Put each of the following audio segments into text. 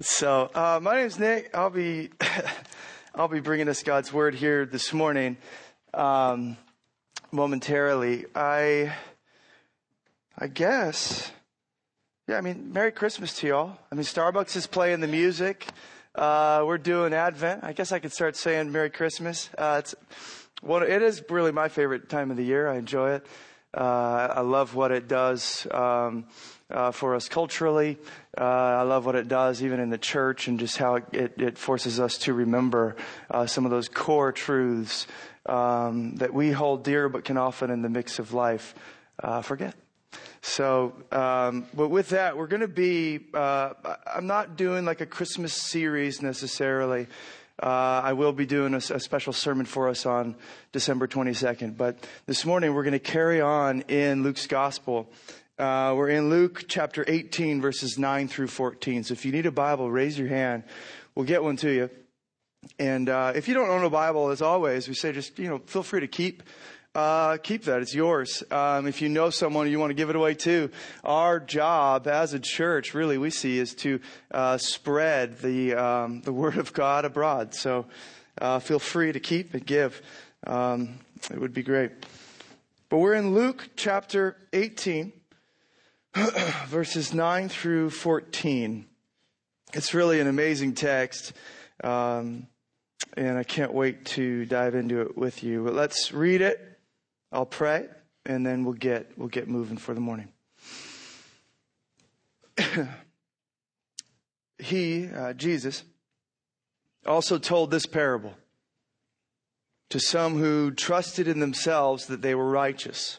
So my name's Nick. I'll be bringing us God's word here this morning. Momentarily, I guess. Yeah, I mean, Merry Christmas to y'all. I mean, Starbucks is playing the music. We're doing Advent. I guess I could start saying Merry Christmas. It is really my favorite time of the year. I enjoy it. I love what it does for us culturally. I love what it does even in the church, and just how it forces us to remember some of those core truths that we hold dear, but can often in the mix of life forget. So, but with that, we're going to be, I'm not doing like a Christmas series necessarily. I will be doing a special sermon for us on December 22nd. But this morning, we're going to carry on in Luke's gospel. We're in Luke chapter 18, verses 9 through 14. So if you need a Bible, raise your hand. We'll get one to you. And if you don't own a Bible, as always, we say just, feel free to keep that. It's yours. If you know someone, you want to give it away too. Our job as a church, really, we see, is to spread the word of God abroad. So feel free to keep and give. It would be great. But we're in Luke chapter 18, verses 9 through 14. It's really an amazing text. And I can't wait to dive into it with you. But let's read it. I'll pray, and then we'll get moving for the morning. He, Jesus, also told this parable to some who trusted in themselves that they were righteous,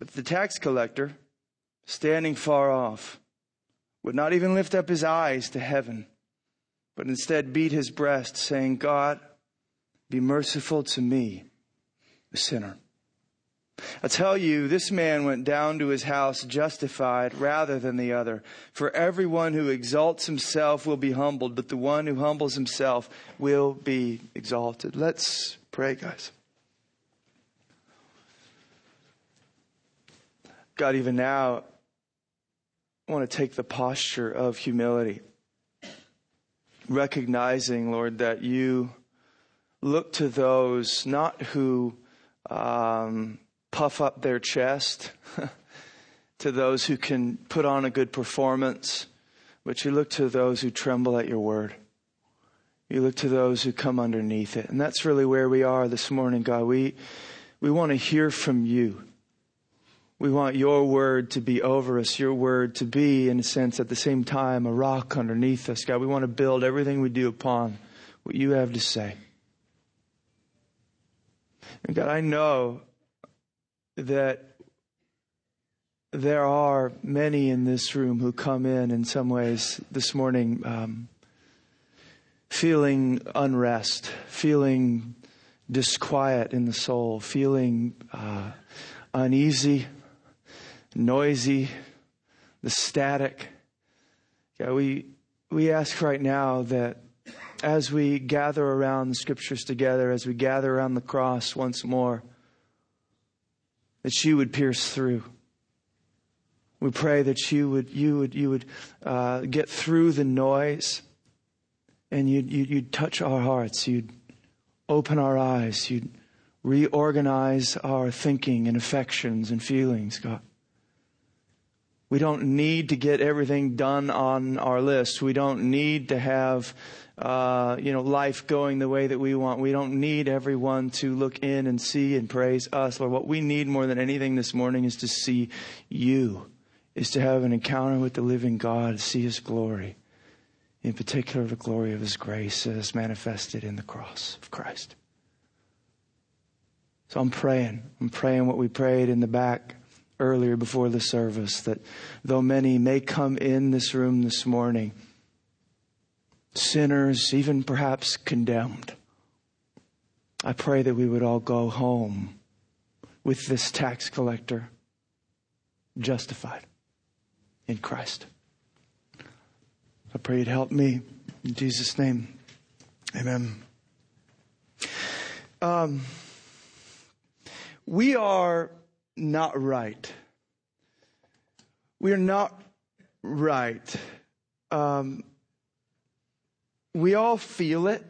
But the tax collector, standing far off, would not even lift up his eyes to heaven, but instead beat his breast, saying, God, be merciful to me, a sinner. I tell you, this man went down to his house justified rather than the other. For everyone who exalts himself will be humbled, but the one who humbles himself will be exalted. Let's pray, guys. God, even now, I want to take the posture of humility, recognizing, Lord, that you look to those not who puff up their chest, to those who can put on a good performance, but you look to those who tremble at your word. You look to those who come underneath it. And that's really where we are this morning, God. We want to hear from you. We want your word to be over us, your word to be, in a sense, at the same time, a rock underneath us. God, we want to build everything we do upon what you have to say. And God, I know that there are many in this room who come in some ways this morning feeling unrest, feeling disquiet in the soul, feeling uneasy, noisy, the static. God, we ask right now that as we gather around the scriptures together, as we gather around the cross once more, that you would pierce through. We pray that you would get through the noise, and you'd touch our hearts, you'd open our eyes, you'd reorganize our thinking and affections and feelings, God. We don't need to get everything done on our list. We don't need to have, life going the way that we want. We don't need everyone to look in and see and praise us. Lord, what we need more than anything this morning is to see you, is to have an encounter with the living God, see his glory, in particular the glory of his grace as manifested in the cross of Christ. So I'm praying what we prayed in the back earlier before the service, that though many may come in this room this morning, sinners, even perhaps condemned, I pray that we would all go home with this tax collector justified in Christ. I pray you'd help me. In Jesus' name, amen. We are not right. We are not right. We all feel it.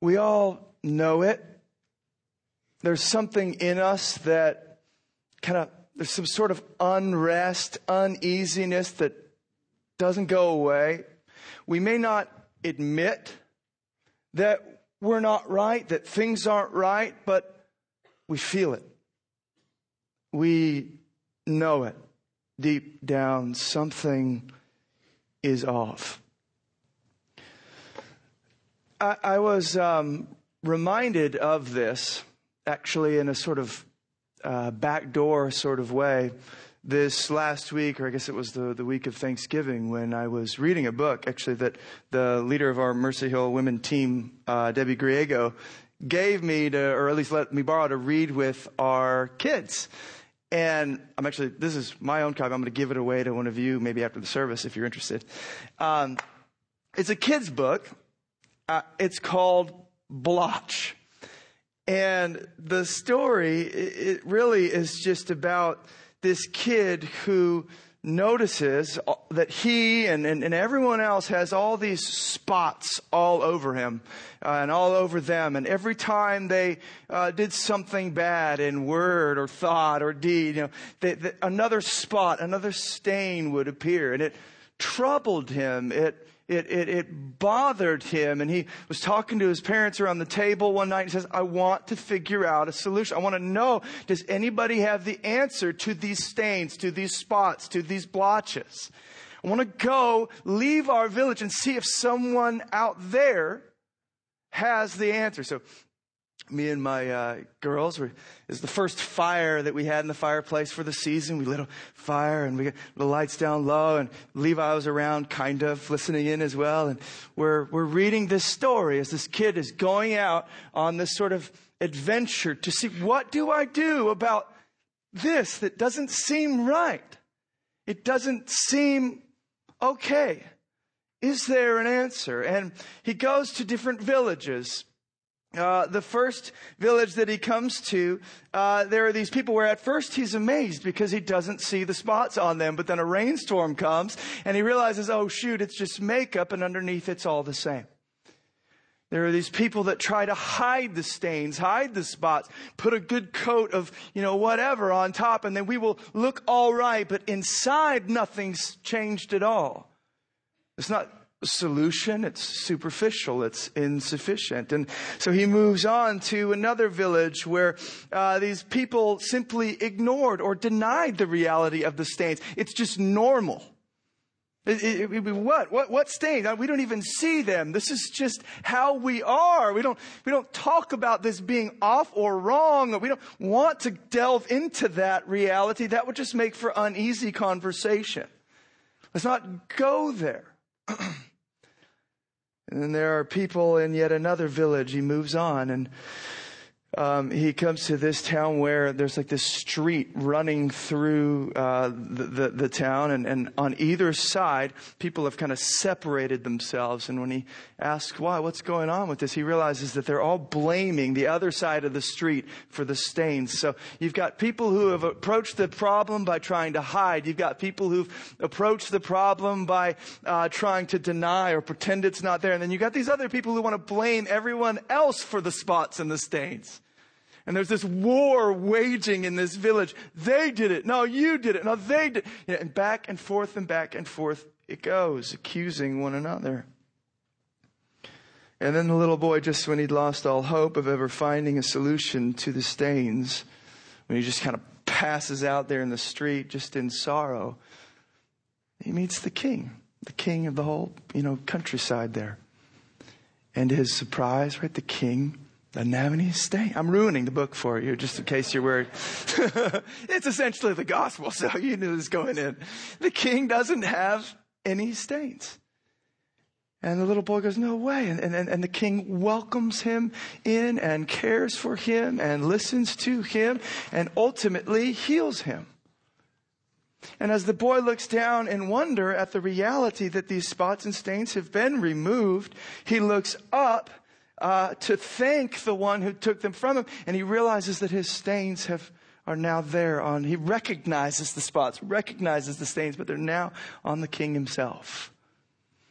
We all know it. There's something in us that there's some sort of unrest, uneasiness that doesn't go away. We may not admit that we're not right, that things aren't right, but we feel it. We know it. Deep down, something is off. I was reminded of this, actually, in a sort of backdoor sort of way this last week, or I guess it was the week of Thanksgiving, when I was reading a book, actually, that the leader of our Mercy Hill women team, Debbie Griego, gave me to, or at least let me borrow to read with our kids. And I'm actually, this is my own copy. I'm going to give it away to one of you, maybe after the service, if you're interested. It's a kid's book. It's called Blotch. And the story, it really is just about this kid who notices that he and everyone else has all these spots all over him and all over them. And every time they did something bad in word or thought or deed, another spot, another stain would appear. And it troubled him. It bothered him, and he was talking to his parents around the table one night and says, I want to figure out a solution. I want to know, does anybody have the answer to these stains, to these spots, to these blotches? I want to go leave our village and see if someone out there has the answer. So me and my girls is the first fire that we had in the fireplace for the season. We lit a fire and we got the lights down low, and Levi was around kind of listening in as well. And we're reading this story as this kid is going out on this sort of adventure to see, what do I do about this that doesn't seem right? It doesn't seem okay. Is there an answer? And he goes to different villages. The first village that he comes to, there are these people where at first he's amazed because he doesn't see the spots on them. But then a rainstorm comes and he realizes, oh, shoot, it's just makeup, and underneath it's all the same. There are these people that try to hide the stains, hide the spots, put a good coat of, whatever on top, and then we will look all right. But inside, nothing's changed at all. It's not solution, it's superficial, it's insufficient. And so he moves on to another village where these people simply ignored or denied the reality of the stains. It's just normal. What stains? We don't even see them. This is just how we are. We don't talk about this being off or wrong. We don't want to delve into that reality. That would just make for uneasy conversation. Let's not go there. And then there are people in yet another village. He moves on, and he comes to this town where there's like this street running through the town. And on either side, people have kind of separated themselves. And when he asks why, what's going on with this, he realizes that they're all blaming the other side of the street for the stains. So you've got people who have approached the problem by trying to hide. You've got people who've approached the problem by trying to deny or pretend it's not there. And then you've got these other people who want to blame everyone else for the spots and the stains. And there's this war waging in this village. They did it. No, you did it. No, they did. And back and forth it goes, accusing one another. And then the little boy, just when he'd lost all hope of ever finding a solution to the stains, when he just kind of passes out there in the street, just in sorrow, he meets the king of the whole, countryside there. And to his surprise, right, the king Doesn't have any stain. I'm ruining the book for you, just in case you're worried. It's essentially the gospel, so you knew this going in. The king doesn't have any stains. And the little boy goes, no way. And the king welcomes him in and cares for him and listens to him and ultimately heals him. And as the boy looks down in wonder at the reality that these spots and stains have been removed, he looks up to thank the one who took them from him. And he realizes that his stains are now there on. He recognizes the spots, recognizes the stains, but they're now on the king himself.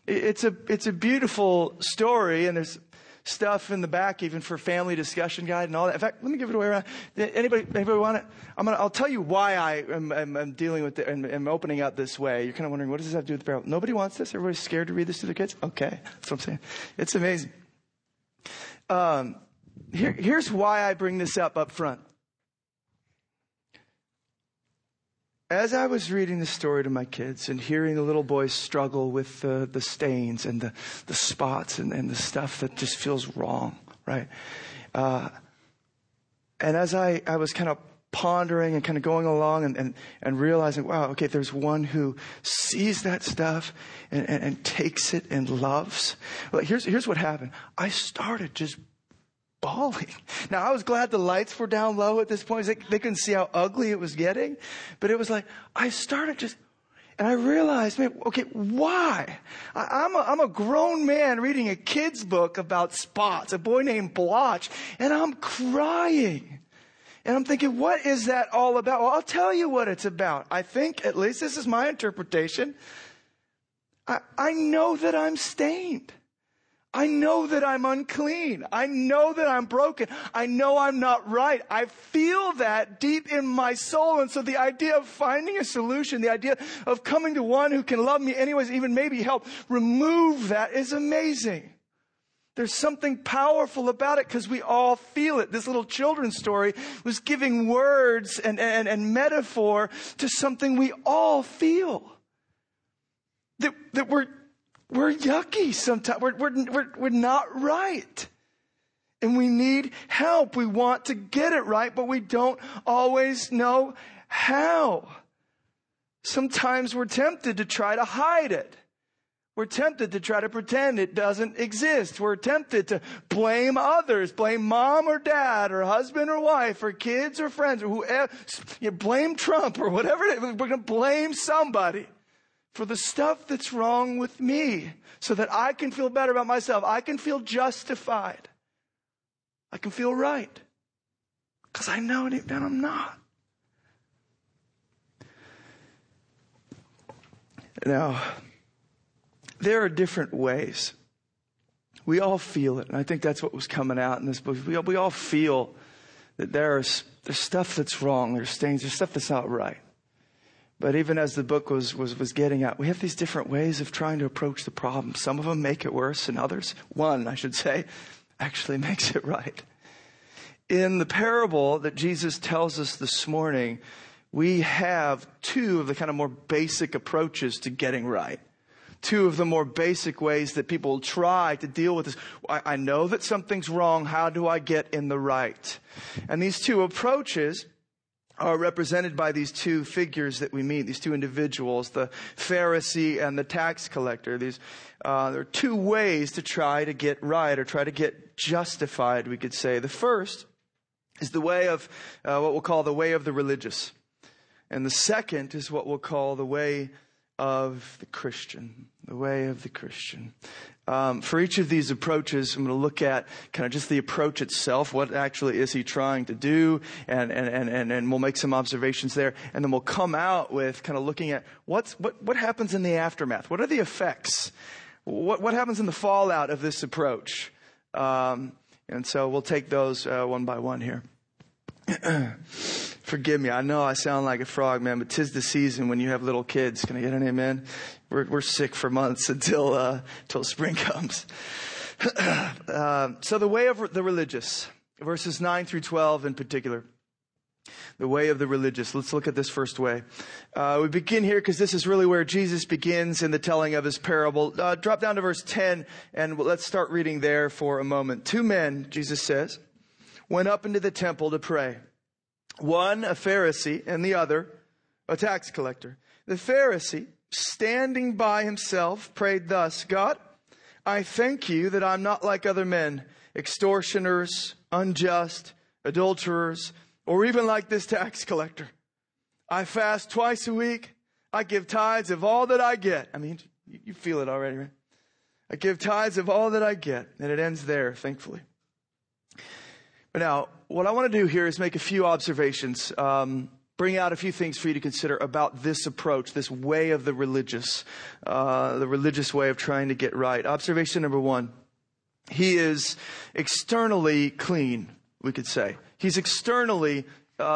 It's a beautiful story, and there's stuff in the back even for family discussion guide and all that. In fact, let me give it away around. Anybody want it? I'll tell you why I'm dealing with it and opening up this way. You're kind of wondering, what does this have to do with the parable? Nobody wants this. Everybody's scared to read this to their kids. Okay, that's what I'm saying. It's amazing. Here's why I bring this up front. As I was reading the story to my kids and hearing the little boys struggle with the stains and the spots and the stuff that just feels wrong, right? And as I was kind of pondering and kind of going along and realizing, wow, okay, there's one who sees that stuff and takes it and loves. Well, here's what happened. I started just bawling. Now, I was glad the lights were down low at this point. They couldn't see how ugly it was getting. But it was like, I started just, and I realized, man, okay, why? I'm a grown man reading a kid's book about spots, a boy named Blotch, and I'm crying. And I'm thinking, what is that all about? Well, I'll tell you what it's about. I think, at least this is my interpretation, I know that I'm stained. I know that I'm unclean. I know that I'm broken. I know I'm not right. I feel that deep in my soul. And so the idea of finding a solution, the idea of coming to one who can love me anyways, even maybe help remove that, is amazing. There's something powerful about it because we all feel it. This little children's story was giving words and metaphor to something we all feel. That we're yucky sometimes. We're not right. And we need help. We want to get it right, but we don't always know how. Sometimes we're tempted to try to hide it. We're tempted to try to pretend it doesn't exist. We're tempted to blame others, blame mom or dad or husband or wife or kids or friends or whoever. You blame Trump or whatever. We're going to blame somebody for the stuff that's wrong with me so that I can feel better about myself. I can feel justified. I can feel right because I know deep down I'm not. Now, there are different ways. We all feel it. And I think that's what was coming out in this book. We all feel that there's stuff that's wrong. There's stains. There's stuff that's not right. But even as the book was getting at, we have these different ways of trying to approach the problem. Some of them make it worse and others. One, I should say, actually makes it right. In the parable that Jesus tells us this morning, we have two of the kind of more basic approaches to getting right. Two of the more basic ways that people try to deal with this. I know that something's wrong. How do I get in the right? And these two approaches are represented by these two figures that we meet, these two individuals, the Pharisee and the tax collector. These there are two ways to try to get right or try to get justified, we could say. The first is the way of what we'll call the way of the religious. And the second is what we'll call the way of the Christian, the way of the Christian. For each of these approaches, I'm going to look at kind of just the approach itself. What actually is he trying to do? And we'll make some observations there. And then we'll come out with kind of looking at what happens in the aftermath. What are the effects? What happens in the fallout of this approach? And so we'll take those one by one here. Forgive me. I know I sound like a frog, man, but 'tis the season when you have little kids. Can I get an amen? We're sick for months until spring comes. So the way of the religious, verses 9 through 12 in particular. The way of the religious. Let's look at this first way. We begin here because this is really where Jesus begins in the telling of his parable. Drop down to verse 10 and let's start reading there for a moment. Two men, Jesus says, went up into the temple to pray. One, a Pharisee, and the other, a tax collector. The Pharisee, standing by himself, prayed thus, God, I thank you that I'm not like other men, extortioners, unjust, adulterers, or even like this tax collector. I fast twice a week. I give tithes of all that I get. I mean, you feel it already, right? I give tithes of all that I get. And it ends there, thankfully. But now, what I want to do here is make a few observations, bring out a few things for you to consider about this approach, this way of the religious way of trying to get right. Observation number one, he is externally clean, we could say. He's externally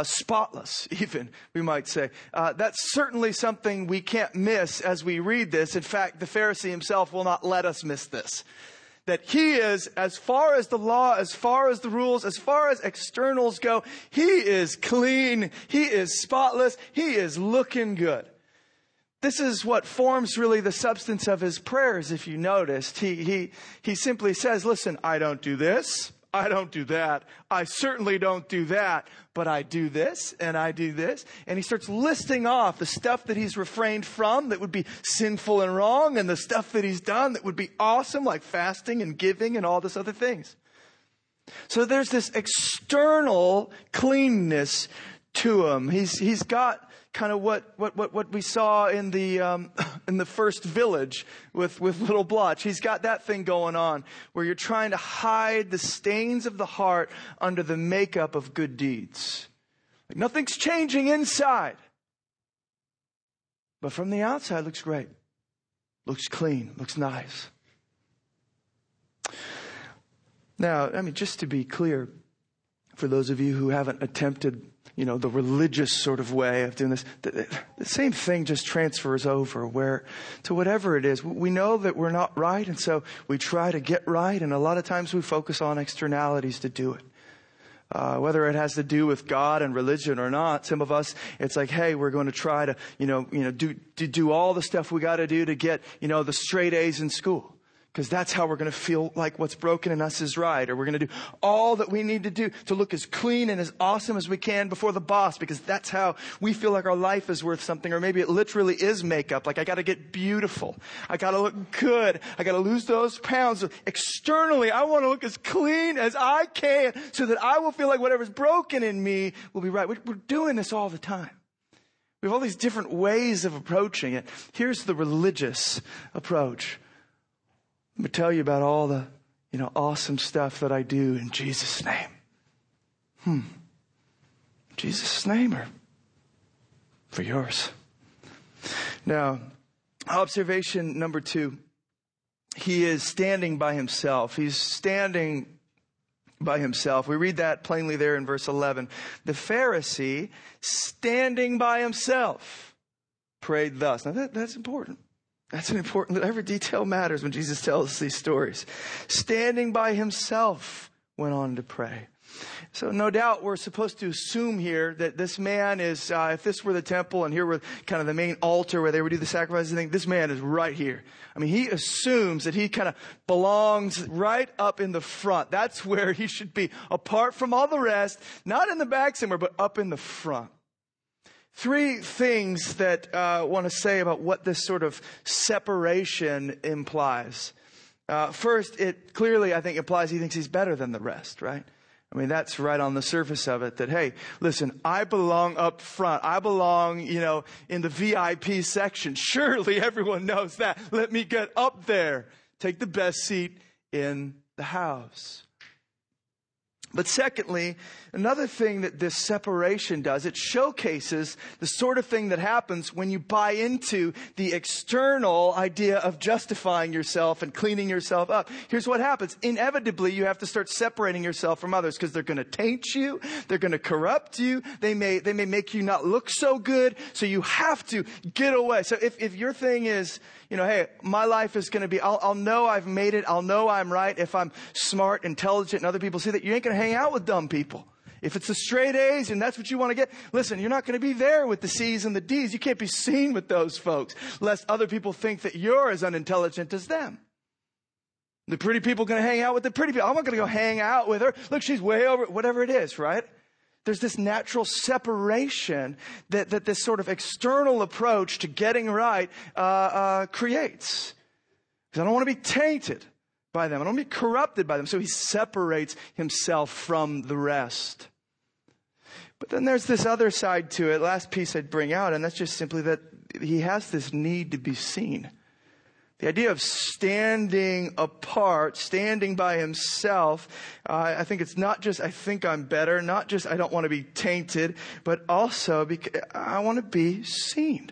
spotless, even, we might say. That's certainly something we can't miss as we read this. In fact, the Pharisee himself will not let us miss this. That he is, as far as the law, as far as the rules, as far as externals go, he is clean, he is spotless, he is looking good. This is what forms really the substance of his prayers, if you noticed. He simply says, listen, I don't do this, I don't do that, I certainly don't do that, but I do this, and I do this. And he starts listing off the stuff that he's refrained from that would be sinful and wrong, and the stuff that he's done that would be awesome, like fasting and giving and all this other things. So there's this external cleanness to him. He's got kind of what we saw in the first village with little Blotch. He's got that thing going on where you're trying to hide the stains of the heart under the makeup of good deeds. Like nothing's changing inside, but from the outside looks great, looks clean, looks nice. Now, I mean, just to be clear, for those of you who haven't attempted, you know, the religious sort of way of doing this, the same thing just transfers over where to whatever it is. We know that we're not right, and so we try to get right, and a lot of times we focus on externalities to do it. Whether it has to do with God and religion or not, some of us, it's like, hey, we're going to try to, do all the stuff we got to do to get, the straight A's in school. Because that's how we're going to feel like what's broken in us is right. Or we're going to do all that we need to do to look as clean and as awesome as we can before the boss. Because that's how we feel like our life is worth something. Or maybe it literally is makeup. Like I got to get beautiful. I got to look good. I got to lose those pounds. Externally, I want to look as clean as I can so that I will feel like whatever's broken in me will be right. We're doing this all the time. We have all these different ways of approaching it. Here's the religious approach. I'm going to tell you about all the, awesome stuff that I do in Jesus' name. Jesus' name or for yours? Now, observation number two, he is standing by himself. He's standing by himself. We read that plainly there in verse 11. The Pharisee, standing by himself, prayed thus. Now, that's important. That's an important, every detail matters when Jesus tells us these stories. Standing by himself went on to pray. So no doubt we're supposed to assume here that this man is, if this were the temple and here were kind of the main altar where they would do the sacrifices and things, this man is right here. I mean, he assumes that he kind of belongs right up in the front. That's where he should be, apart from all the rest, not in the back somewhere, but up in the front. Three things that I want to say about what this sort of separation implies. First, it clearly, I think, implies he thinks he's better than the rest, right? I mean, that's right on the surface of it that, hey, listen, I belong up front. I belong, in the VIP section. Surely everyone knows that. Let me get up there. Take the best seat in the house. But secondly, another thing that this separation does, it showcases the sort of thing that happens when you buy into the external idea of justifying yourself and cleaning yourself up. Here's what happens. Inevitably, you have to start separating yourself from others because they're going to taint you. They're going to corrupt you. They may make you not look so good. So you have to get away. So if your thing is, hey, my life is going to be, I'll know I've made it. I'll know I'm right if I'm smart, intelligent, and other people see that, you ain't going to hang out with dumb people. If it's the straight A's and that's what you want to get, listen, you're not going to be there with the C's and the D's. You can't be seen with those folks, lest other people think that you're as unintelligent as them. The pretty people can hang out with the pretty people. I'm not going to go hang out with her. Look, she's way over, whatever it is, right? There's this natural separation that this sort of external approach to getting right creates. Because I don't want to be tainted by them. I don't want to be corrupted by them. So he separates himself from the rest. But then there's this other side to it. Last piece I'd bring out, and that's just simply that he has this need to be seen. The idea of standing apart, standing by himself, I think it's not just I think I'm better, not just I don't want to be tainted, but also because I want to be seen.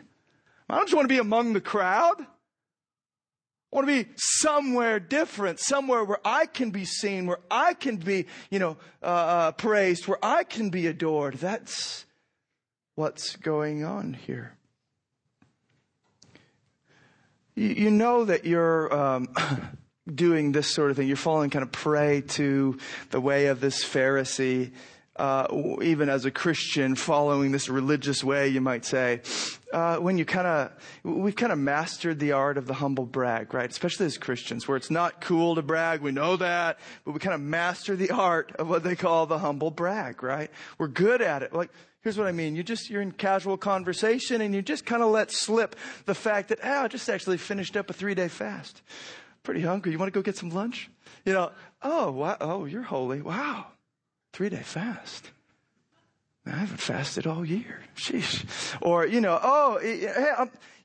I don't just want to be among the crowd. I want to be somewhere different, somewhere where I can be seen, where I can be, praised, where I can be adored. That's what's going on here. You know that you're doing this sort of thing. You're falling kind of prey to the way of this Pharisee. Even as a Christian, following this religious way, you might say, when you we've mastered the art of the humble brag, right? Especially as Christians, where it's not cool to brag. We know that, but we kind of master the art of what they call the humble brag, right? We're good at it. Like, here's what I mean. You're in casual conversation and you just kind of let slip the fact that, I just actually finished up a 3-day fast. Pretty hungry. You want to go get some lunch? Oh, wow. Oh, you're holy. Wow. 3-day fast. I haven't fasted all year. Sheesh. Or, hey,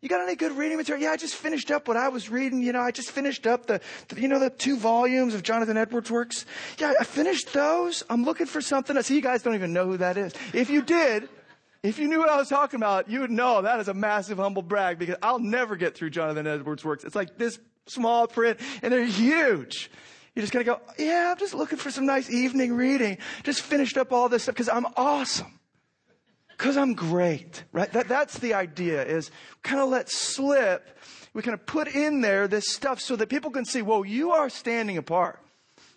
you got any good reading material? Yeah, I just finished up what I was reading. I just finished up the 2 volumes of Jonathan Edwards' works. Yeah, I finished those. I'm looking for something else. You guys don't even know who that is. If you did, if you knew what I was talking about, you would know that is a massive humble brag, because I'll never get through Jonathan Edwards' works. It's like this small print, and they're huge. You're just going to go, I'm just looking for some nice evening reading. Just finished up all this stuff because I'm awesome. Because I'm great, right? That's the idea, is kind of let slip. We kind of put in there this stuff so that people can see, whoa, you are standing apart.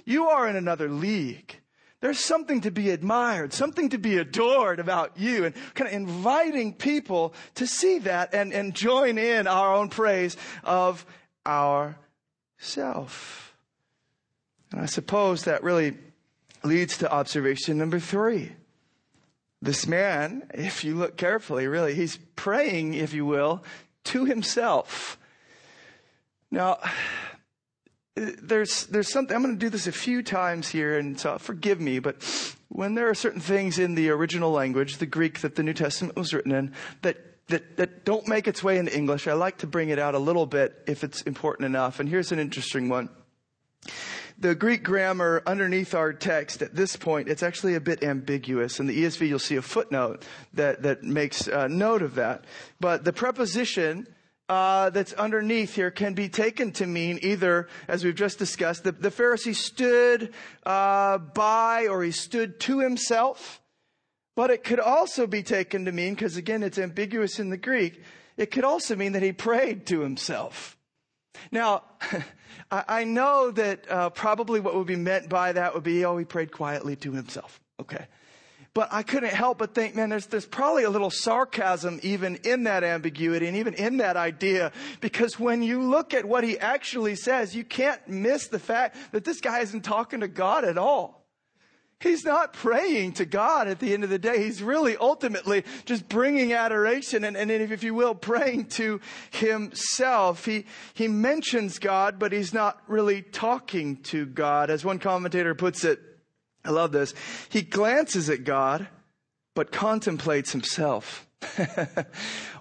You are in another league. There's something to be admired, something to be adored about you, and kind of inviting people to see that and join in our own praise of ourself. And I suppose that really leads to observation number 3. This man, if you look carefully, really, he's praying, if you will, to himself. Now, there's something, I'm going to do this a few times here, and so forgive me, but when there are certain things in the original language, the Greek that the New Testament was written in, that don't make its way into English, I like to bring it out a little bit if it's important enough. And here's an interesting one. The Greek grammar underneath our text at this point, it's actually a bit ambiguous. In the ESV, you'll see a footnote that makes note of that. But the preposition that's underneath here can be taken to mean either, as we've just discussed, the Pharisee stood by, or he stood to himself. But it could also be taken to mean, because again, it's ambiguous in the Greek, it could also mean that he prayed to himself. Now, I know that probably what would be meant by that would be, he prayed quietly to himself. Okay. But I couldn't help but think, man, there's probably a little sarcasm even in that ambiguity and even in that idea, because when you look at what he actually says, you can't miss the fact that this guy isn't talking to God at all. He's not praying to God at the end of the day. He's really ultimately just bringing adoration and if you will, praying to himself. He mentions God, but he's not really talking to God. As one commentator puts it, I love this, he glances at God, but contemplates himself.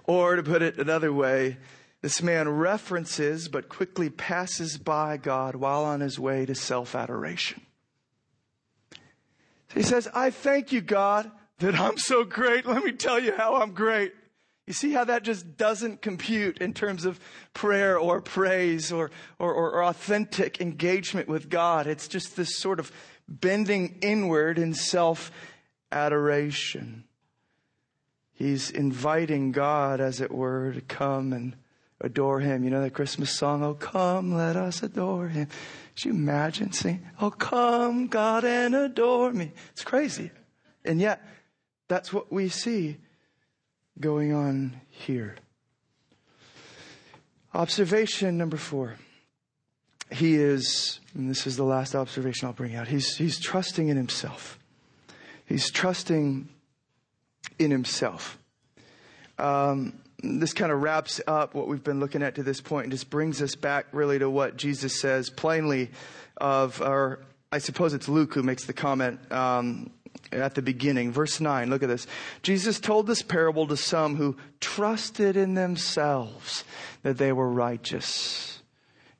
Or to put it another way, this man references, but quickly passes by God while on his way to self-adoration. He says, I thank you, God, that I'm so great. Let me tell you how I'm great. You see how that just doesn't compute in terms of prayer or praise or authentic engagement with God. It's just this sort of bending inward in self-adoration. He's inviting God, as it were, to come and adore him. You know that Christmas song, "Oh come, let us adore him." Could you imagine singing, "Oh come, God, and adore me"? It's crazy. And yet, that's what we see going on here. Observation number 4. he is, and this is the last observation I'll bring out, he's trusting in himself. He's trusting in himself. This kind of wraps up what we've been looking at to this point and just brings us back really to what Jesus says plainly of, or I suppose it's Luke who makes the comment at the beginning. Verse 9, look at this. Jesus told this parable to some who trusted in themselves that they were righteous.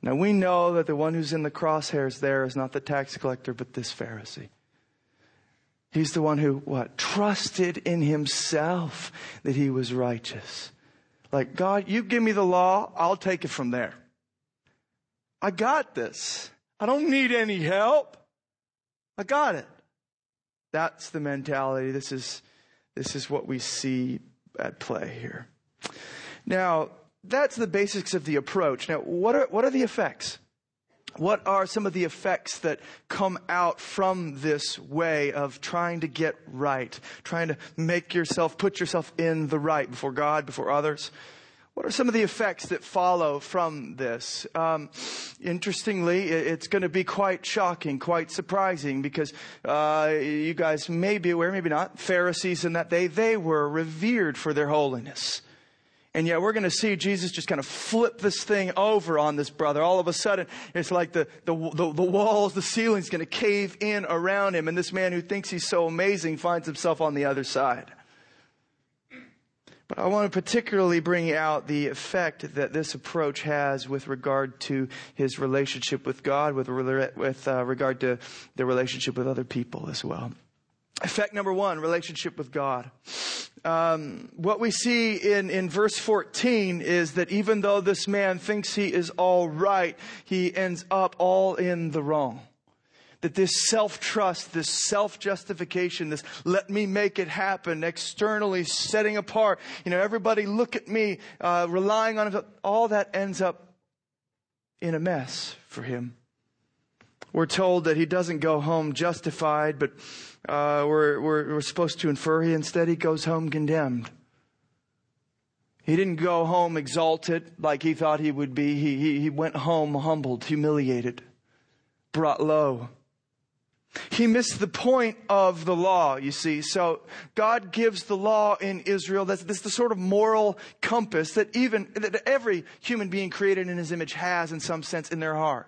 Now we know that the one who's in the crosshairs there is not the tax collector, but this Pharisee. He's the one who, what? Trusted in himself that he was righteous. Like, God, you give me the law, I'll take it from there. I got this. I don't need any help. I got it. That's the mentality. This is what we see at play here. Now, that's the basics of the approach. Now, what are the effects? What are some of the effects that come out from this way of trying to get right, trying to make yourself, put yourself in the right before God, before others? What are some of the effects that follow from this? Interestingly, it's going to be quite shocking, quite surprising, because you guys may be aware, maybe not, Pharisees in that day, they were revered for their holiness. And yet we're going to see Jesus just kind of flip this thing over on this brother. All of a sudden, it's like the walls, the ceiling's going to cave in around him. And this man who thinks he's so amazing finds himself on the other side. But I want to particularly bring out the effect that this approach has with regard to his relationship with God, with regard to the relationship with other people as well. Effect number one, relationship with God. What we see in verse 14 is that even though this man thinks he is all right, he ends up all in the wrong. That this self-trust, this self-justification, this let me make it happen, externally setting apart, everybody look at me, relying on himself, all that ends up in a mess for him. We're told that he doesn't go home justified, but we're supposed to infer instead he goes home condemned. He didn't go home exalted like he thought he would be. He went home humbled, humiliated, brought low. He missed the point of the law, you see. So God gives the law in Israel. That's the sort of moral compass that every human being created in his image has in some sense in their heart.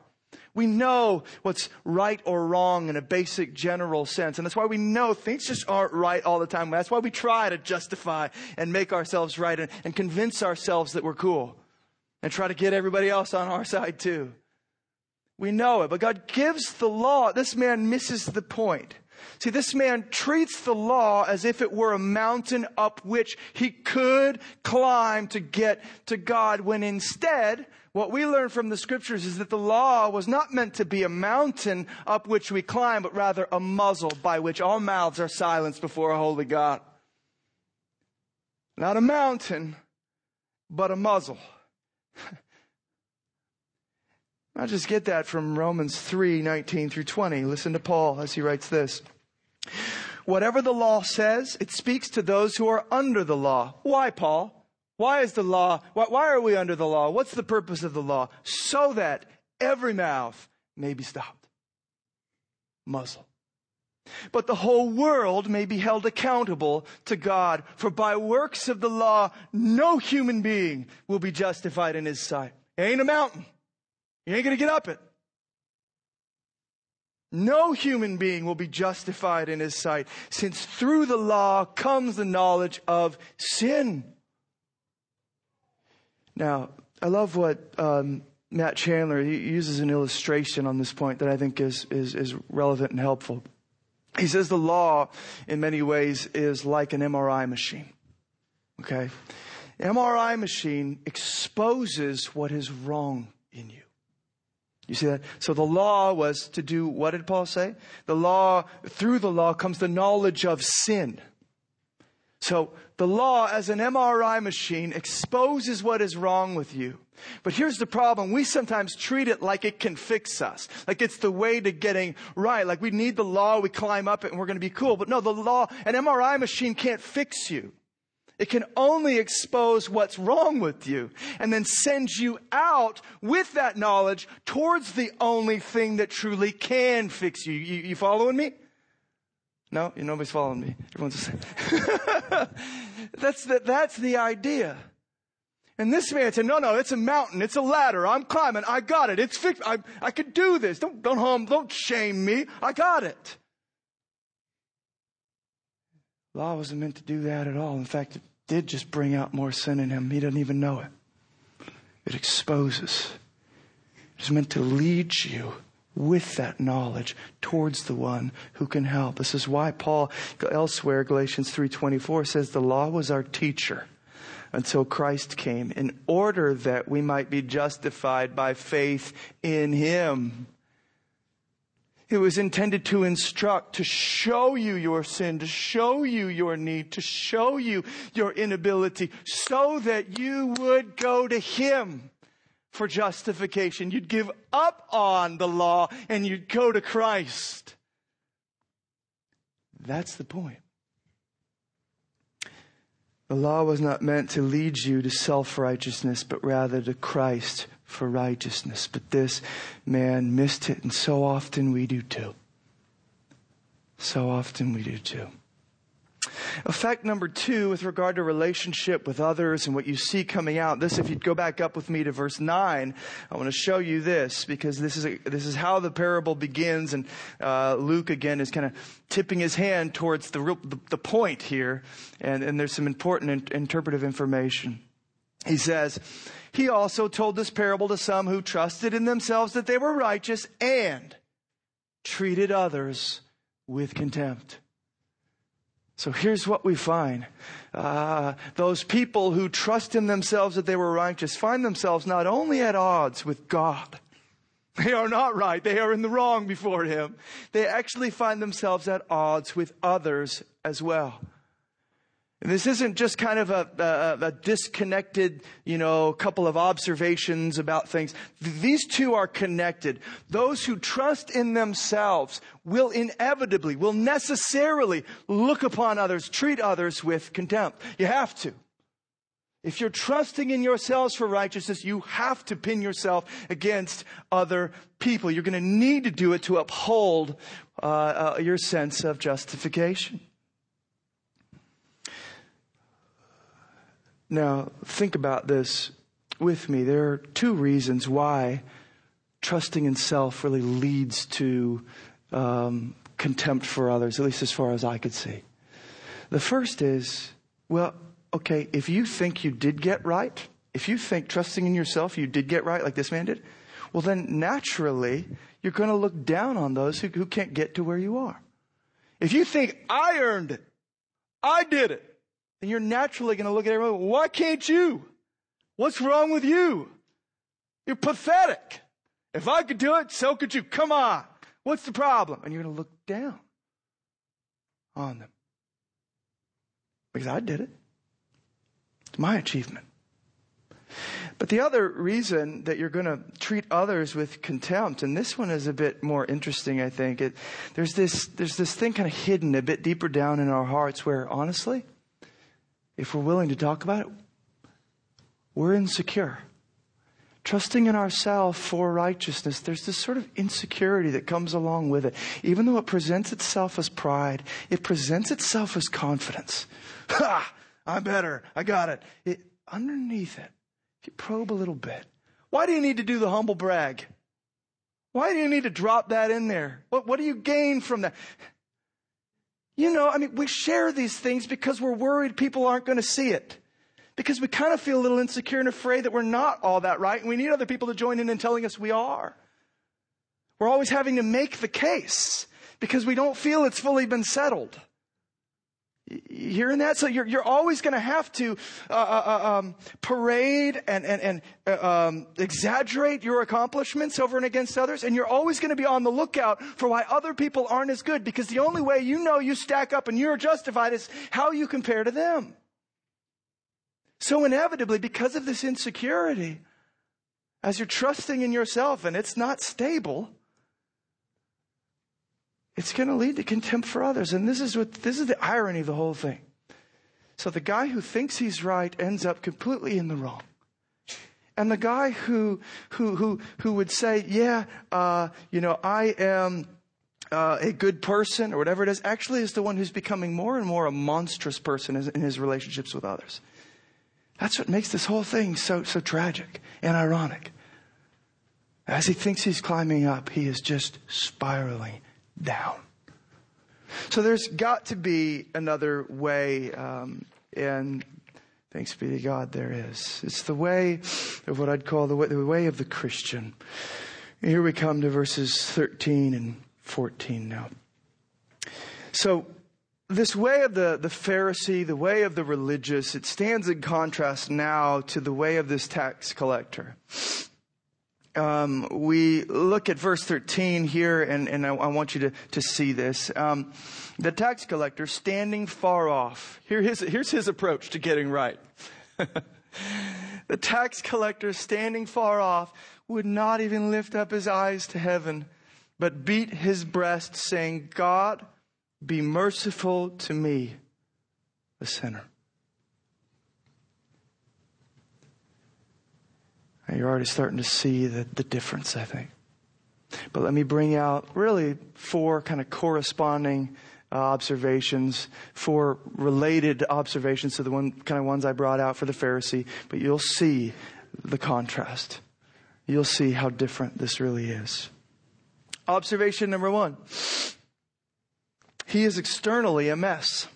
We know what's right or wrong in a basic general sense. And that's why we know things just aren't right all the time. That's why we try to justify and make ourselves right and convince ourselves that we're cool and try to get everybody else on our side too. We know it, but God gives the law. This man misses the point. See, this man treats the law as if it were a mountain up which he could climb to get to God, when instead, what we learn from the scriptures is that the law was not meant to be a mountain up which we climb, but rather a muzzle by which all mouths are silenced before a holy God. Not a mountain, but a muzzle. I just get that from Romans 3:19 through 20. Listen to Paul as he writes this. Whatever the law says, it speaks to those who are under the law. Why, Paul? Why is the law? Why are we under the law? What's the purpose of the law? So that every mouth may be stopped. Muzzle. But the whole world may be held accountable to God, for by works of the law, no human being will be justified in his sight. It ain't a mountain. You ain't going to get up it. No human being will be justified in his sight, since through the law comes the knowledge of sin. Now, I love what Matt Chandler, he uses an illustration on this point that I think is relevant and helpful. He says the law, in many ways, is like an MRI machine. Okay? The MRI machine exposes what is wrong in you. You see that? So the law was to do, what did Paul say? The law, through the law comes the knowledge of sin. So the law as an MRI machine exposes what is wrong with you. But here's the problem. We sometimes treat it like it can fix us. Like it's the way to getting right. Like we need the law, we climb up it and we're going to be cool. But no, the law, an MRI machine can't fix you. It can only expose what's wrong with you and then send you out with that knowledge towards the only thing that truly can fix you. You following me? No, nobody's following me. Everyone's the same. That's the idea. And this man said, no, it's a mountain. It's a ladder. I'm climbing. I got it. It's fixed. I could do this. Don't shame me. I got it. Law wasn't meant to do that at all. In fact, it did just bring out more sin in him. He doesn't even know it. It exposes. It's meant to lead you with that knowledge towards the one who can help. This is why Paul elsewhere, Galatians 3:24 says, the law was our teacher until Christ came in order that we might be justified by faith in him. It was intended to instruct, to show you your sin, to show you your need, to show you your inability, so that you would go to him for justification. You'd give up on the law and you'd go to Christ. That's the point. The law was not meant to lead you to self-righteousness, but rather to Christ for righteousness. But this man missed it, and so often we do too. So often we do too. Effect number 2 with regard to relationship with others and what you see coming out. This, if you'd go back up with me to verse 9, I want to show you this, because this is how the parable begins. And Luke, again, is kind of tipping his hand towards the point here. And there's some important interpretive information. He says, he also told this parable to some who trusted in themselves that they were righteous and treated others with contempt. So here's what we find. Those people who trust in themselves that they were righteous find themselves not only at odds with God. They are not right. They are in the wrong before him. They actually find themselves at odds with others as well. And this isn't just kind of a disconnected, couple of observations about things. These two are connected. Those who trust in themselves will necessarily look upon others, treat others with contempt. You have to. If you're trusting in yourselves for righteousness, you have to pin yourself against other people. You're going to need to do it to uphold your sense of justification. Now, think about this with me. There are two reasons why trusting in self really leads to contempt for others, at least as far as I could see. The first is, if you think you did get right, if you think trusting in yourself you did get right like this man did, well, then naturally you're going to look down on those who can't get to where you are. If you think, I earned it, I did it, then you're naturally going to look at everyone, why can't you? What's wrong with you? You're pathetic. If I could do it, so could you. Come on. What's the problem? And you're going to look down on them. Because I did it. It's my achievement. But the other reason that you're going to treat others with contempt, and this one is a bit more interesting, I think. There's this thing kind of hidden a bit deeper down in our hearts where, honestly, if we're willing to talk about it, we're insecure. Trusting in ourselves for righteousness, there's this sort of insecurity that comes along with it. Even though it presents itself as pride, it presents itself as confidence. Ha! I'm better. I got it. Underneath it, if you probe a little bit, why do you need to do the humble brag? Why do you need to drop that in there? What do you gain from that? We share these things because we're worried people aren't going to see it. Because we kind of feel a little insecure and afraid that we're not all that right. And we need other people to join in telling us we are. We're always having to make the case because we don't feel it's fully been settled. You hearing that? So you're always going to have to parade and exaggerate your accomplishments over and against others. And you're always going to be on the lookout for why other people aren't as good. Because the only way you stack up and you're justified is how you compare to them. So inevitably, because of this insecurity, as you're trusting in yourself and it's not stable, it's going to lead to contempt for others. And this is the irony of the whole thing. So the guy who thinks he's right ends up completely in the wrong. And the guy who would say, I am a good person or whatever it is, actually is the one who's becoming more and more a monstrous person in his relationships with others. That's what makes this whole thing so tragic and ironic. As he thinks he's climbing up, he is just spiraling down. So there's got to be another way, and thanks be to God, there is. It's the way of what I'd call the way of the Christian. And here we come to verses 13 and 14 now. So this way of the Pharisee, the way of the religious, it stands in contrast now to the way of this tax collector. We look at verse 13 here, and I want you to see this. The tax collector standing far off. Here's his approach to getting right. The tax collector standing far off would not even lift up his eyes to heaven, but beat his breast, saying, God, be merciful to me, a sinner. You're already starting to see the difference, I think. But let me bring out really four kind of corresponding observations, four related observations to the one kind of ones I brought out for the Pharisee. But you'll see the contrast. You'll see how different this really is. Observation number one. He is externally a mess.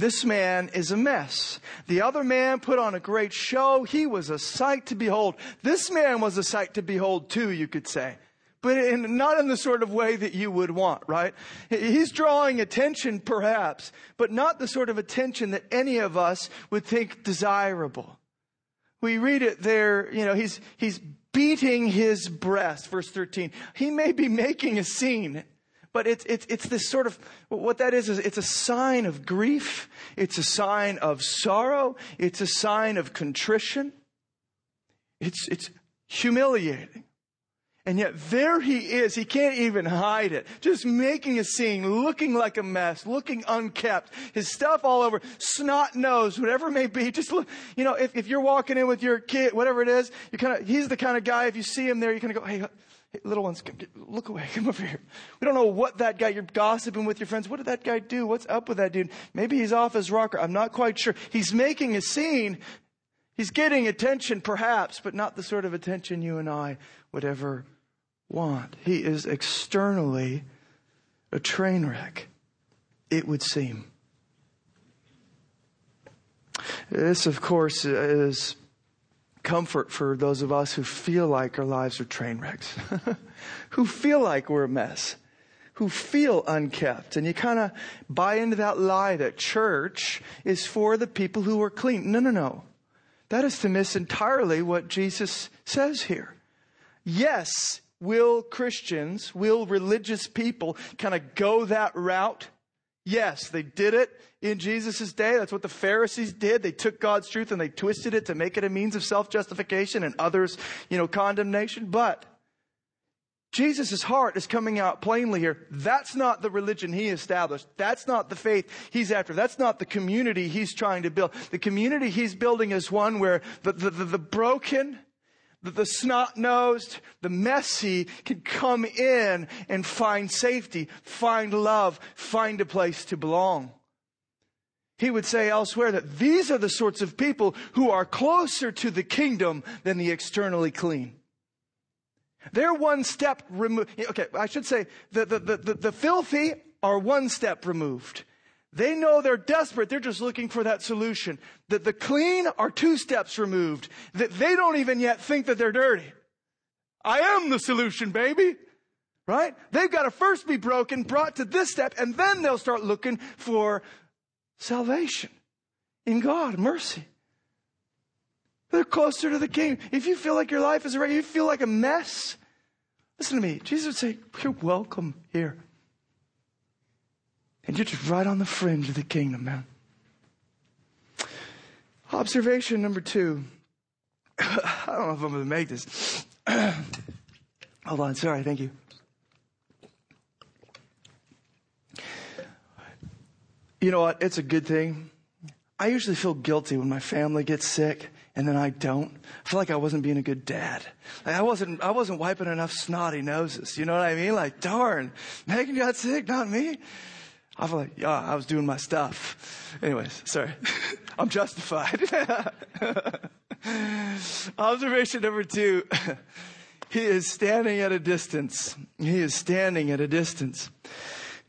This man is a mess. The other man put on a great show. He was a sight to behold. This man was a sight to behold too, you could say. But not in the sort of way that you would want, right? He's drawing attention perhaps, but not the sort of attention that any of us would think desirable. We read it there, he's beating his breast, verse 13. He may be making a scene. But it's this sort of, what that is it's a sign of grief. It's a sign of sorrow. It's a sign of contrition. It's humiliating. And yet there he is. He can't even hide it. Just making a scene, looking like a mess, looking unkept, his stuff all over, snot nose, whatever it may be. Just look, if you're walking in with your kid, whatever it is, he's the kind of guy, if you see him there, you kind of go, Hey, little ones, look away. Come over here. We don't know what that guy, you're gossiping with your friends. What did that guy do? What's up with that dude? Maybe he's off his rocker. I'm not quite sure. He's making a scene. He's getting attention perhaps, but not the sort of attention you and I would ever want. He is externally a train wreck, it would seem. This, of course, is comfort for those of us who feel like our lives are train wrecks, who feel like we're a mess, who feel unkept. And you kind of buy into that lie that church is for the people who are clean. No. That is to miss entirely what Jesus says here. Yes, will religious people kind of go that route? Yes, they did it in Jesus' day. That's what the Pharisees did. They took God's truth and they twisted it to make it a means of self-justification and others, condemnation. But Jesus' heart is coming out plainly here. That's not the religion he established. That's not the faith he's after. That's not the community he's trying to build. The community he's building is one where the broken, the snot-nosed, the messy can come in and find safety, find love, find a place to belong. He would say elsewhere that these are the sorts of people who are closer to the kingdom than the externally clean. They're one step removed. Okay, I should say the filthy are one step removed. They know they're desperate. They're just looking for that solution. That the clean are two steps removed. That they don't even yet think that they're dirty. I am the solution, baby. Right? They've got to first be broken, brought to this step, and then they'll start looking for salvation in God, mercy. They're closer to the king. If you feel like your life is you feel like a mess, listen to me. Jesus would say, you're welcome here. And you're just right on the fringe of the kingdom, man. Observation number two. I don't know if I'm going to make this. Hold on. Sorry. Thank you. You know what? It's a good thing I usually feel guilty when my family gets sick and then I don't. I feel like I wasn't being a good dad. Like I wasn't wiping enough snotty noses. You know what I mean? Like, darn, Megan got sick, not me. I feel like, yeah, I was doing my stuff. Anyways, sorry. I'm justified. Observation number 2. He is standing at a distance. He is standing at a distance.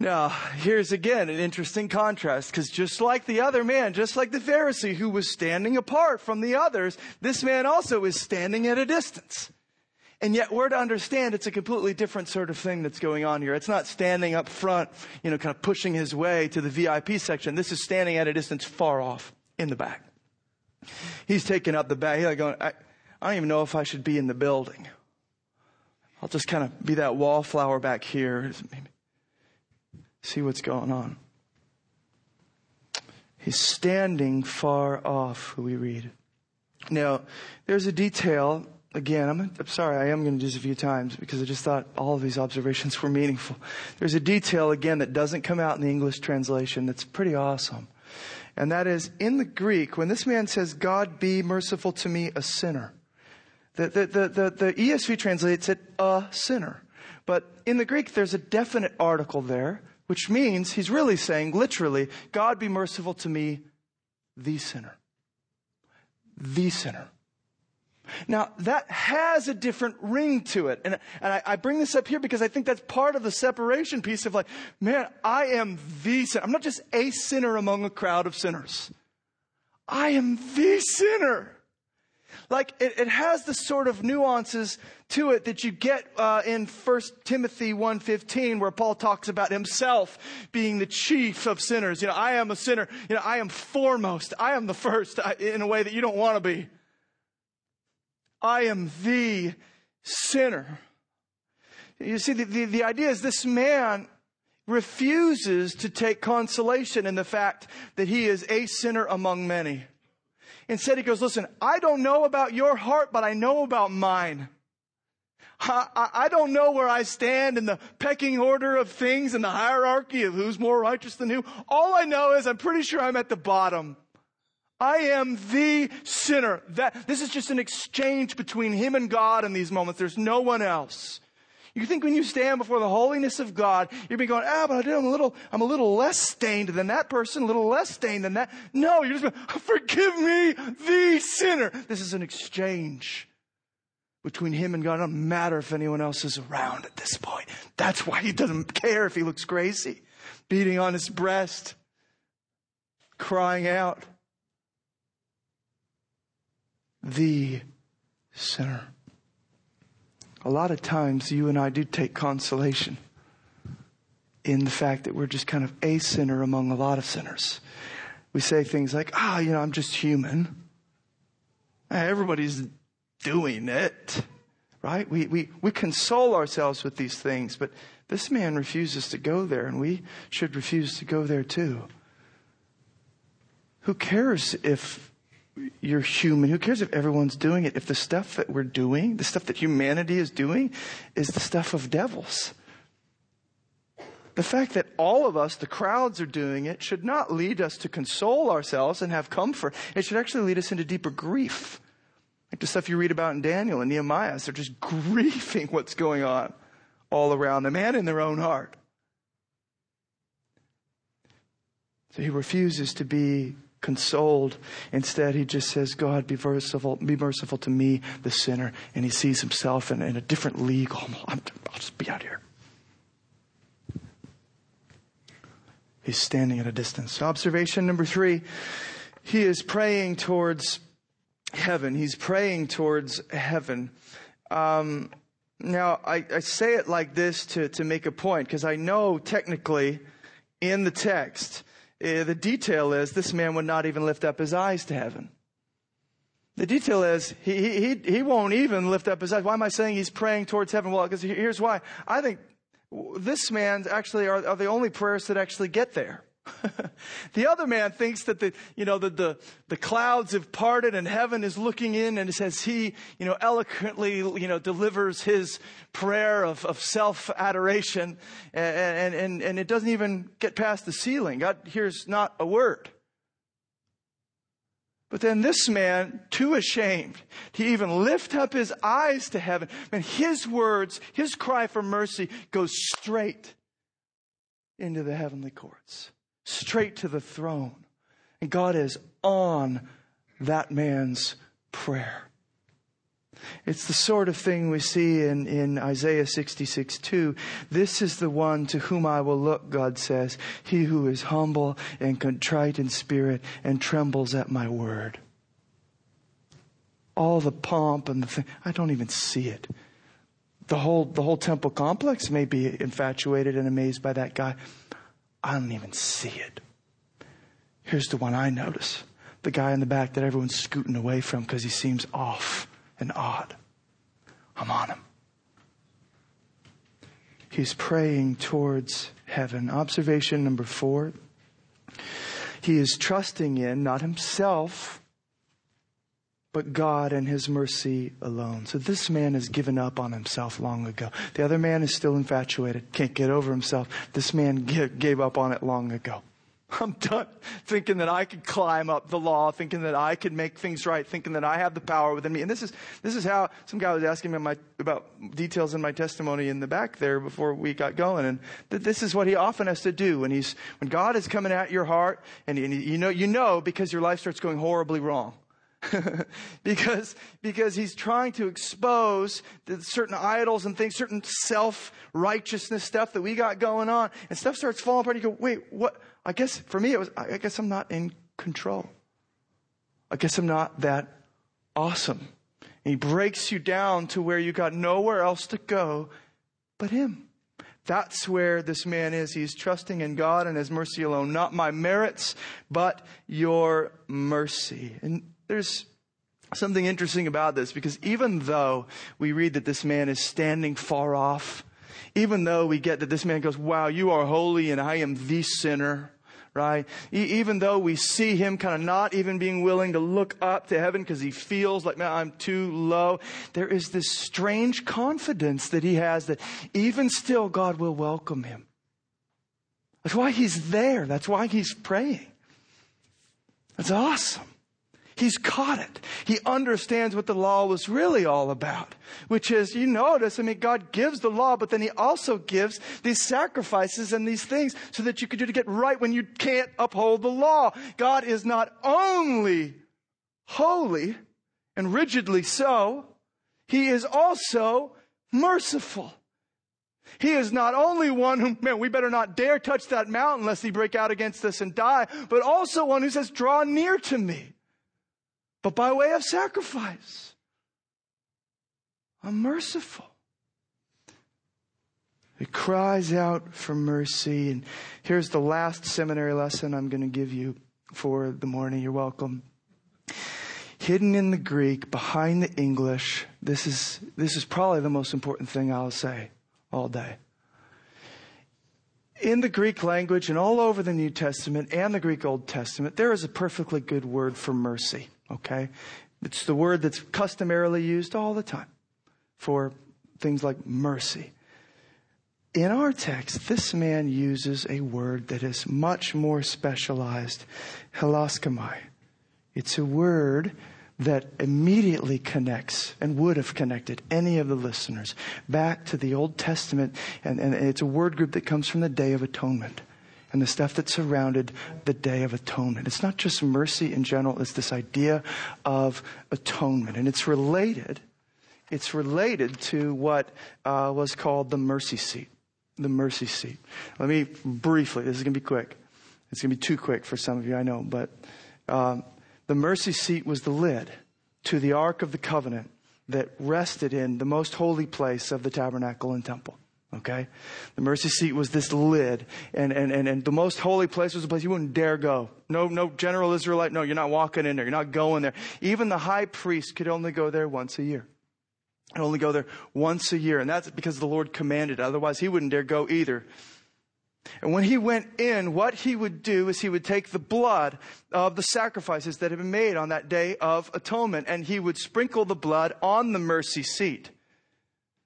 Now, here's again an interesting contrast, because just like the other man, just like the Pharisee who was standing apart from the others, this man also is standing at a distance. And yet we're to understand it's a completely different sort of thing that's going on here. It's not standing up front, you know, kind of pushing his way to the VIP section. This is standing at a distance far off in the back. He's taking up the back. He's like going, I don't even know if I should be in the building. I'll just kind of be that wallflower back here. Maybe see what's going on. He's standing far off, we read. Now, there's a detail. Again, I'm sorry, I am going to do this a few times because I just thought all of these observations were meaningful. There's a detail, again, that doesn't come out in the English translation that's pretty awesome. And that is, in the Greek, when this man says, God be merciful to me, a sinner. The ESV translates it, a sinner. But in the Greek, there's a definite article there, which means he's really saying, literally, God be merciful to me, the sinner. The sinner. Now, that has a different ring to it. And I bring this up here because I think that's part of the separation piece of like, man, I am the sinner. I'm not just a sinner among a crowd of sinners. I am the sinner. Like, it has the sort of nuances to it that you get in 1 Timothy 1:15, where Paul talks about himself being the chief of sinners. You know, I am a sinner. You know, I am foremost. I am the first in a way that you don't want to be. I am the sinner. You see, the idea is this man refuses to take consolation in the fact that he is a sinner among many. Instead, he goes, listen, I don't know about your heart, but I know about mine. I don't know where I stand in the pecking order of things and the hierarchy of who's more righteous than who. All I know is I'm pretty sure I'm at the bottom. I am the sinner. This is just an exchange between him and God in these moments. There's no one else. You think when you stand before the holiness of God, you'd be going, but I'm a little less stained than that person, a little less stained than that. No, you're just going, forgive me, the sinner. This is an exchange between him and God. It doesn't matter if anyone else is around at this point. That's why he doesn't care if he looks crazy, beating on his breast, crying out. The sinner. A lot of times you and I do take consolation in the fact that we're just kind of a sinner among a lot of sinners. We say things like, I'm just human. Everybody's doing it, right? We console ourselves with these things, but this man refuses to go there, and we should refuse to go there too. Who cares if you're human? Who cares if everyone's doing it? If the stuff that we're doing, the stuff that humanity is doing, is the stuff of devils. The fact that all of us, the crowds, are doing it should not lead us to console ourselves and have comfort. It should actually lead us into deeper grief. Like the stuff you read about in Daniel and Nehemiah. They're just grieving what's going on all around them and in their own heart. So he refuses to be consoled. Instead, he just says, God, be merciful to me, the sinner. And he sees himself in a different league. I'll just be out here. He's standing at a distance. Observation number 3, he is praying towards heaven. He's praying towards heaven. Now, I say it like this to make a point, because I know technically in the text, the detail is this man would not even lift up his eyes to heaven. The detail is he won't even lift up his eyes. Why am I saying he's praying towards heaven? Well, because here's why. I think this man's actually are the only prayers that actually get there. The other man thinks that the clouds have parted and heaven is looking in, and it says he eloquently delivers his prayer of self adoration, and it doesn't even get past the ceiling. God hears not a word. But then this man, too ashamed to even lift up his eyes to heaven, and his words, his cry for mercy goes straight into the heavenly courts, straight to the throne. And God is on that man's prayer. It's the sort of thing we see in Isaiah 66:2. This is the one to whom I will look, God says, he who is humble and contrite in spirit and trembles at my word. All the pomp and the thing, I don't even see it. The whole temple complex may be infatuated and amazed by that guy. I don't even see it. Here's the one I notice. The guy in the back that everyone's scooting away from because he seems off and odd. I'm on him. He's praying towards heaven. Observation number 4. He is trusting in, not himself, but God and his mercy alone. So this man has given up on himself long ago. The other man is still infatuated, can't get over himself. This man gave up on it long ago. I'm done thinking that I could climb up the law, thinking that I could make things right, thinking that I have the power within me. And this is how some guy was asking me about details in my testimony in the back there before we got going. And this is what he often has to do when God is coming at your heart, and you know because your life starts going horribly wrong. because he's trying to expose the certain idols and things, certain self-righteousness stuff that we got going on, and stuff starts falling apart. You go, wait, what? I guess for me it was, I guess I'm not in control. I guess I'm not that awesome. And he breaks you down to where you got nowhere else to go but him. That's where this man is. He's trusting in God and his mercy alone. Not my merits, but your mercy. And there's something interesting about this, because even though we read that this man is standing far off, even though we get that this man goes, wow, you are holy and I am the sinner, right? Even though we see him kind of not even being willing to look up to heaven because he feels like, man, I'm too low. There is this strange confidence that he has that even still God will welcome him. That's why he's there. That's why he's praying. That's awesome. He's caught it. He understands what the law was really all about, which is, you notice, I mean, God gives the law, but then he also gives these sacrifices and these things so that you could do to get right when you can't uphold the law. God is not only holy and rigidly so, he is also merciful. He is not only one who, man, we better not dare touch that mountain lest he break out against us and die, but also one who says, draw near to me. But by way of sacrifice, I'm merciful. It cries out for mercy. And here's the last seminary lesson I'm going to give you for the morning. You're welcome. Hidden in the Greek, behind the English, this is probably the most important thing I'll say all day. In the Greek language and all over the New Testament and the Greek Old Testament, there is a perfectly good word for mercy. Okay, it's the word that's customarily used all the time for things like mercy. In our text, this man uses a word that is much more specialized, helaskamai. It's a word that immediately connects and would have connected any of the listeners back to the Old Testament. And it's a word group that comes from the Day of Atonement and the stuff that surrounded the Day of Atonement. It's not just mercy in general. It's this idea of atonement. And it's related to what was called the mercy seat. The mercy seat. Let me briefly, this is going to be quick. It's going to be too quick for some of you, I know. But the mercy seat was the lid to the Ark of the Covenant that rested in the most holy place of the tabernacle and temple. Okay, the mercy seat was this lid, and the most holy place was a place you wouldn't dare go. No general Israelite. No, you're not walking in there. You're not going there. Even the high priest could only go there once a year. Could only go there once a year, and that's because the Lord commanded. Otherwise, he wouldn't dare go either. And when he went in, what he would do is he would take the blood of the sacrifices that had been made on that Day of Atonement, and he would sprinkle the blood on the mercy seat.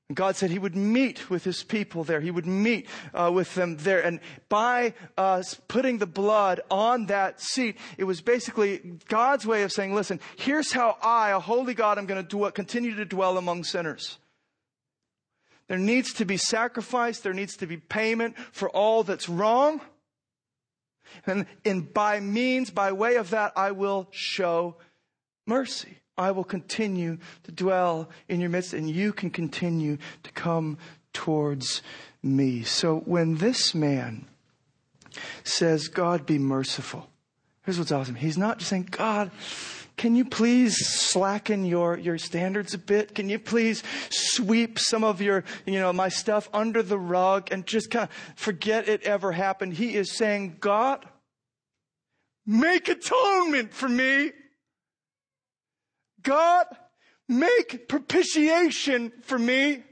And God said he would meet with his people there. He would meet with them there. And by putting the blood on that seat, it was basically God's way of saying, listen, here's how I, a holy God, I'm going to continue to dwell among sinners. There needs to be sacrifice. There needs to be payment for all that's wrong. And by way of that, I will show mercy. I will continue to dwell in your midst, and you can continue to come towards me. So when this man says, God, be merciful, here's what's awesome. He's not just saying, God, can you please slacken your standards a bit? Can you please sweep some of my stuff under the rug and just kind of forget it ever happened? He is saying, God, make atonement for me. God, make propitiation for me.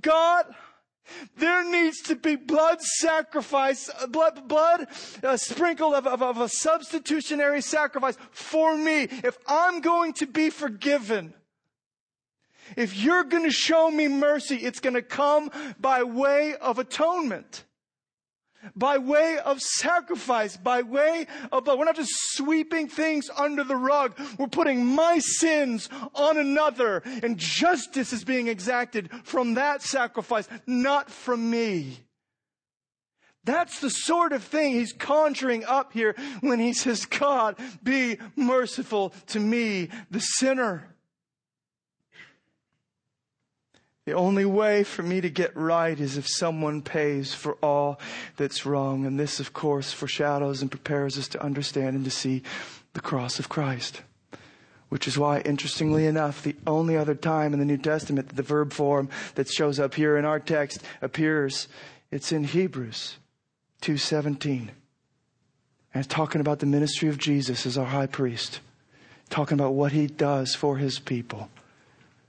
God, there needs to be blood sacrifice, blood sprinkled of a substitutionary sacrifice for me. If I'm going to be forgiven, if you're going to show me mercy, it's going to come by way of atonement, by way of sacrifice, by way of blood. We're not just sweeping things under the rug. We're putting my sins on another, and justice is being exacted from that sacrifice, not from me. That's the sort of thing he's conjuring up here when he says, God, be merciful to me, the sinner. The only way for me to get right is if someone pays for all that's wrong. And this, of course, foreshadows and prepares us to understand and to see the cross of Christ. Which is why, interestingly enough, the only other time in the New Testament that the verb form that shows up here in our text appears, it's in Hebrews 2:17. And it's talking about the ministry of Jesus as our high priest. Talking about what he does for his people.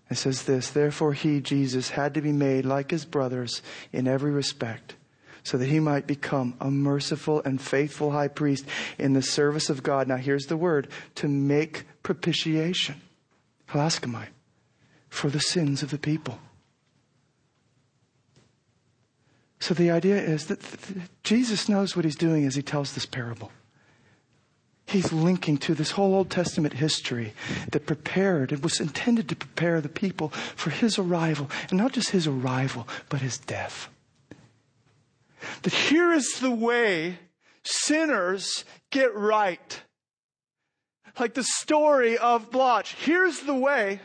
It says this, therefore he, Jesus, had to be made like his brothers in every respect, so that he might become a merciful and faithful high priest in the service of God. Now here's the word, to make propitiation, hilaskomai, for the sins of the people. So the idea is that Jesus knows what he's doing as he tells this parable. He's linking to this whole Old Testament history that prepared, it was intended to prepare the people for his arrival. And not just his arrival, but his death. That here is the way sinners get right. Like the story of Blotch. Here's the way.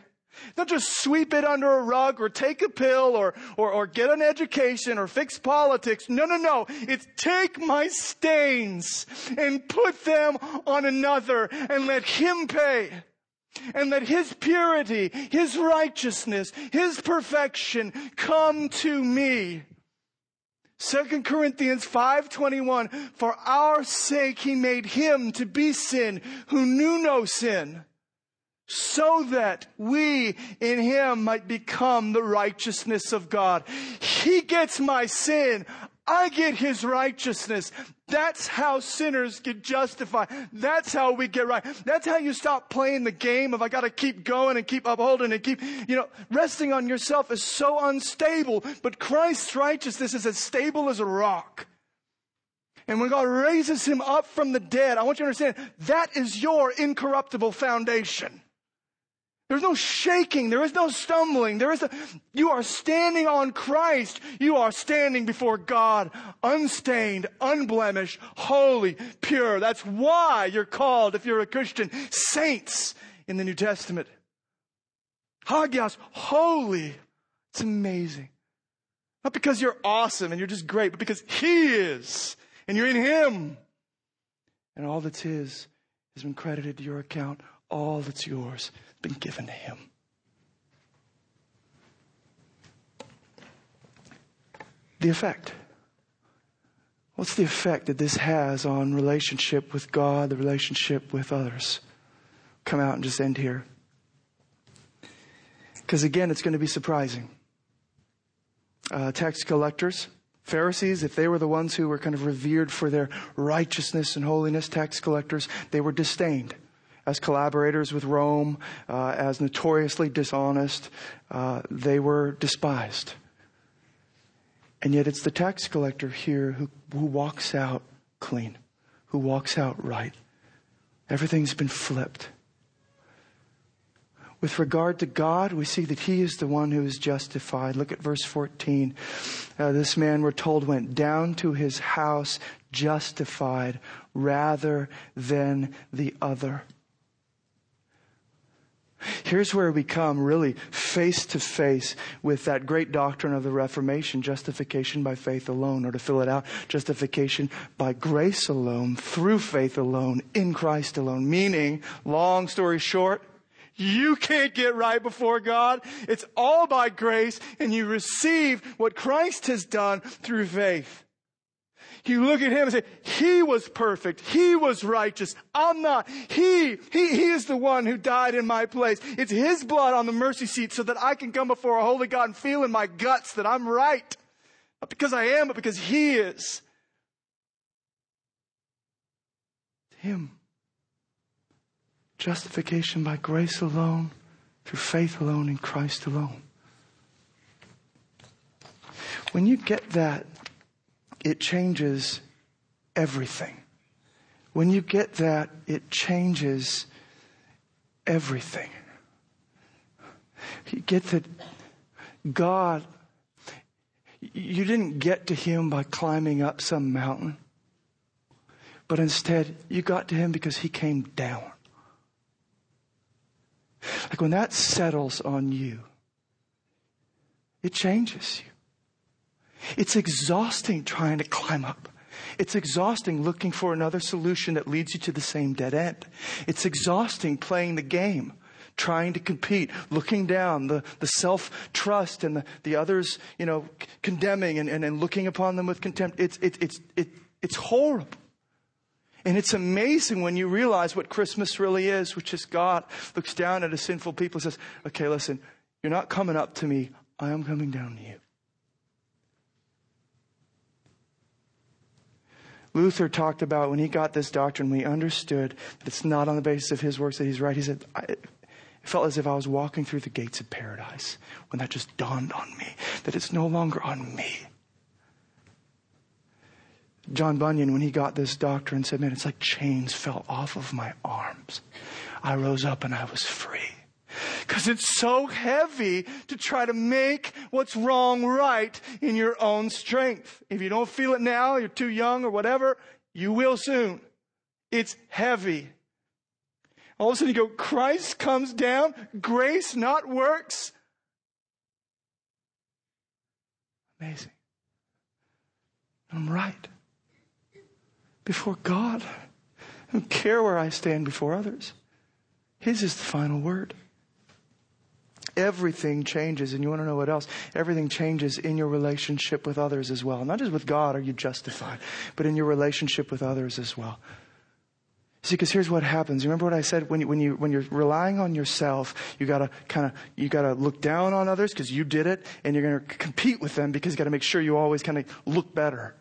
Not just sweep it under a rug or take a pill or get an education or fix politics. No. It's take my stains and put them on another and let him pay. And let his purity, his righteousness, his perfection come to me. 2 Corinthians 5:21, for our sake he made him to be sin who knew no sin. So that we in him might become the righteousness of God. He gets my sin. I get his righteousness. That's how sinners get justified. That's how we get right. That's how you stop playing the game of I got to keep going and keep upholding and keep, resting on yourself is so unstable. But Christ's righteousness is as stable as a rock. And when God raises him up from the dead, I want you to understand that is your incorruptible foundation. There's no shaking. There is no stumbling. You are standing on Christ. You are standing before God, unstained, unblemished, holy, pure. That's why you're called, if you're a Christian, saints in the New Testament. Hagios, holy. It's amazing. Not because you're awesome and you're just great, but because he is, and you're in him. And all that's his has been credited to your account. All that's yours has been given to him. The effect. What's the effect that this has on relationship with God, the relationship with others? Come out and just end here. Because again, it's going to be surprising. Tax collectors, Pharisees, if they were the ones who were kind of revered for their righteousness and holiness, tax collectors, they were disdained. as collaborators with Rome, as notoriously dishonest. They were despised. And yet it's the tax collector here who walks out clean, who walks out right. Everything's been flipped. With regard to God, we see that he is the one who is justified. Look at verse 14. This man, we're told, went down to his house justified rather than the other. Here's where we come really face to face with that great doctrine of the Reformation, justification by faith alone, or to fill it out, justification by grace alone, through faith alone, in Christ alone. Meaning, long story short, you can't get right before God. It's all by grace, and you receive what Christ has done through faith. You look at him and say, he was perfect. He was righteous. I'm not. He is the one who died in my place. It's his blood on the mercy seat so that I can come before a holy God and feel in my guts that I'm right. Not because I am, but because he is. Him. Justification by grace alone, through faith alone, in Christ alone. When you get that, it changes everything. When you get that, it changes everything. You get that God, you didn't get to him by climbing up some mountain, but instead you got to him because he came down. Like when that settles on you, it changes you. It's exhausting trying to climb up. It's exhausting looking for another solution that leads you to the same dead end. It's exhausting playing the game, trying to compete, looking down, the self-trust and the others, condemning and looking upon them with contempt. It's horrible. And it's amazing when you realize what Christmas really is, which is God looks down at a sinful people and says, okay, listen, you're not coming up to me. I am coming down to you. Luther talked about when he got this doctrine, we understood that it's not on the basis of his works that he's right. He said, it felt as if I was walking through the gates of paradise when that just dawned on me, that it's no longer on me. John Bunyan, when he got this doctrine, said, man, it's like chains fell off of my arms. I rose up and I was free. Because it's so heavy to try to make what's wrong right in your own strength. If you don't feel it now, you're too young or whatever, you will soon. It's heavy. All of a sudden you go, Christ comes down, grace, not works. Amazing. I'm right. Before God, I don't care where I stand before others. His is the final word. Everything changes, and you want to know what else? Everything changes in your relationship with others as well. Not just with God are you justified, but in your relationship with others as well. See, because here's what happens. Remember what I said? When you're relying on yourself, you gotta look down on others because you did it, and you're gonna compete with them because you gotta make sure you always kind of look better.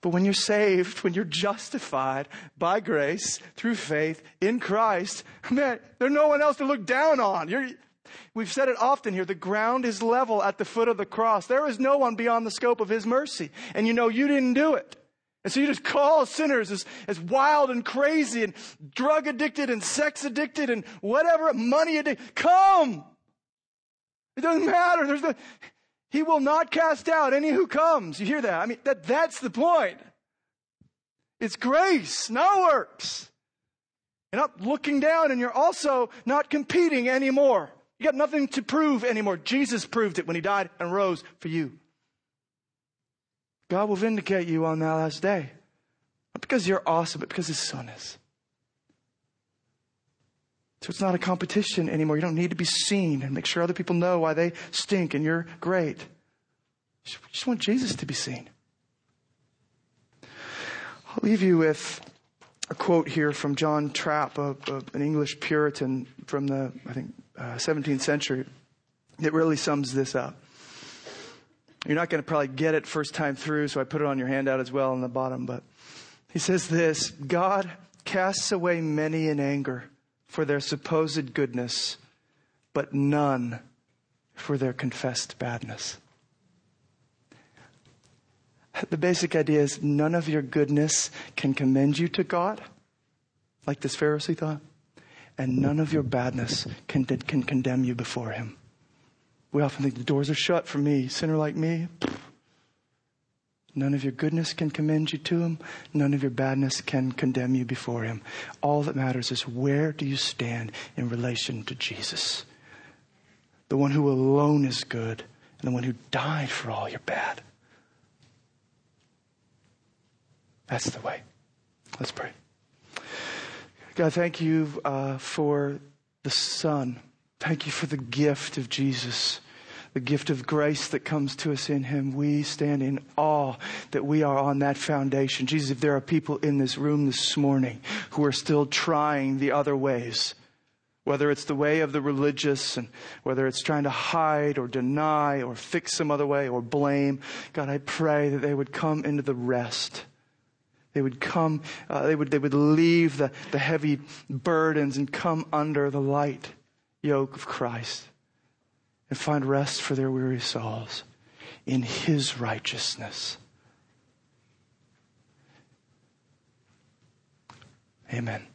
But when you're saved, when you're justified by grace, through faith, in Christ, man, there's no one else to look down on. We've said it often here. The ground is level at the foot of the cross. There is no one beyond the scope of his mercy. And you know you didn't do it. And so you just call sinners as wild and crazy and drug addicted and sex addicted and whatever, money addicted. Come! It doesn't matter. He will not cast out any who comes. You hear that? I mean, that's the point. It's grace, not works. You're not looking down, and you're also not competing anymore. You got nothing to prove anymore. Jesus proved it when he died and rose for you. God will vindicate you on that last day. Not because you're awesome, but because his son is. So it's not a competition anymore. You don't need to be seen and make sure other people know why they stink and you're great. You just want Jesus to be seen. I'll leave you with a quote here from John Trapp, an English Puritan from the, 17th century that really sums this up. You're not going to probably get it first time through, so I put it on your handout as well on the bottom, but he says this, God casts away many in anger, for their supposed goodness, but none for their confessed badness. The basic idea is none of your goodness can commend you to God, like this Pharisee thought, and none of your badness can condemn you before him. We often think the doors are shut for me, sinner like me. None of your goodness can commend you to him. None of your badness can condemn you before him. All that matters is, where do you stand in relation to Jesus? The one who alone is good, and the one who died for all your bad. That's the way. Let's pray. God, thank you for the Son. Thank you for the gift of Jesus, the gift of grace that comes to us in him. We stand in awe that we are on that foundation. Jesus, if there are people in this room this morning who are still trying the other ways, whether it's the way of the religious and whether it's trying to hide or deny or fix some other way or blame, God, I pray that they would come into the rest. They would come, they would leave the heavy burdens and come under the light yoke of Christ and find rest for their weary souls in his righteousness. Amen.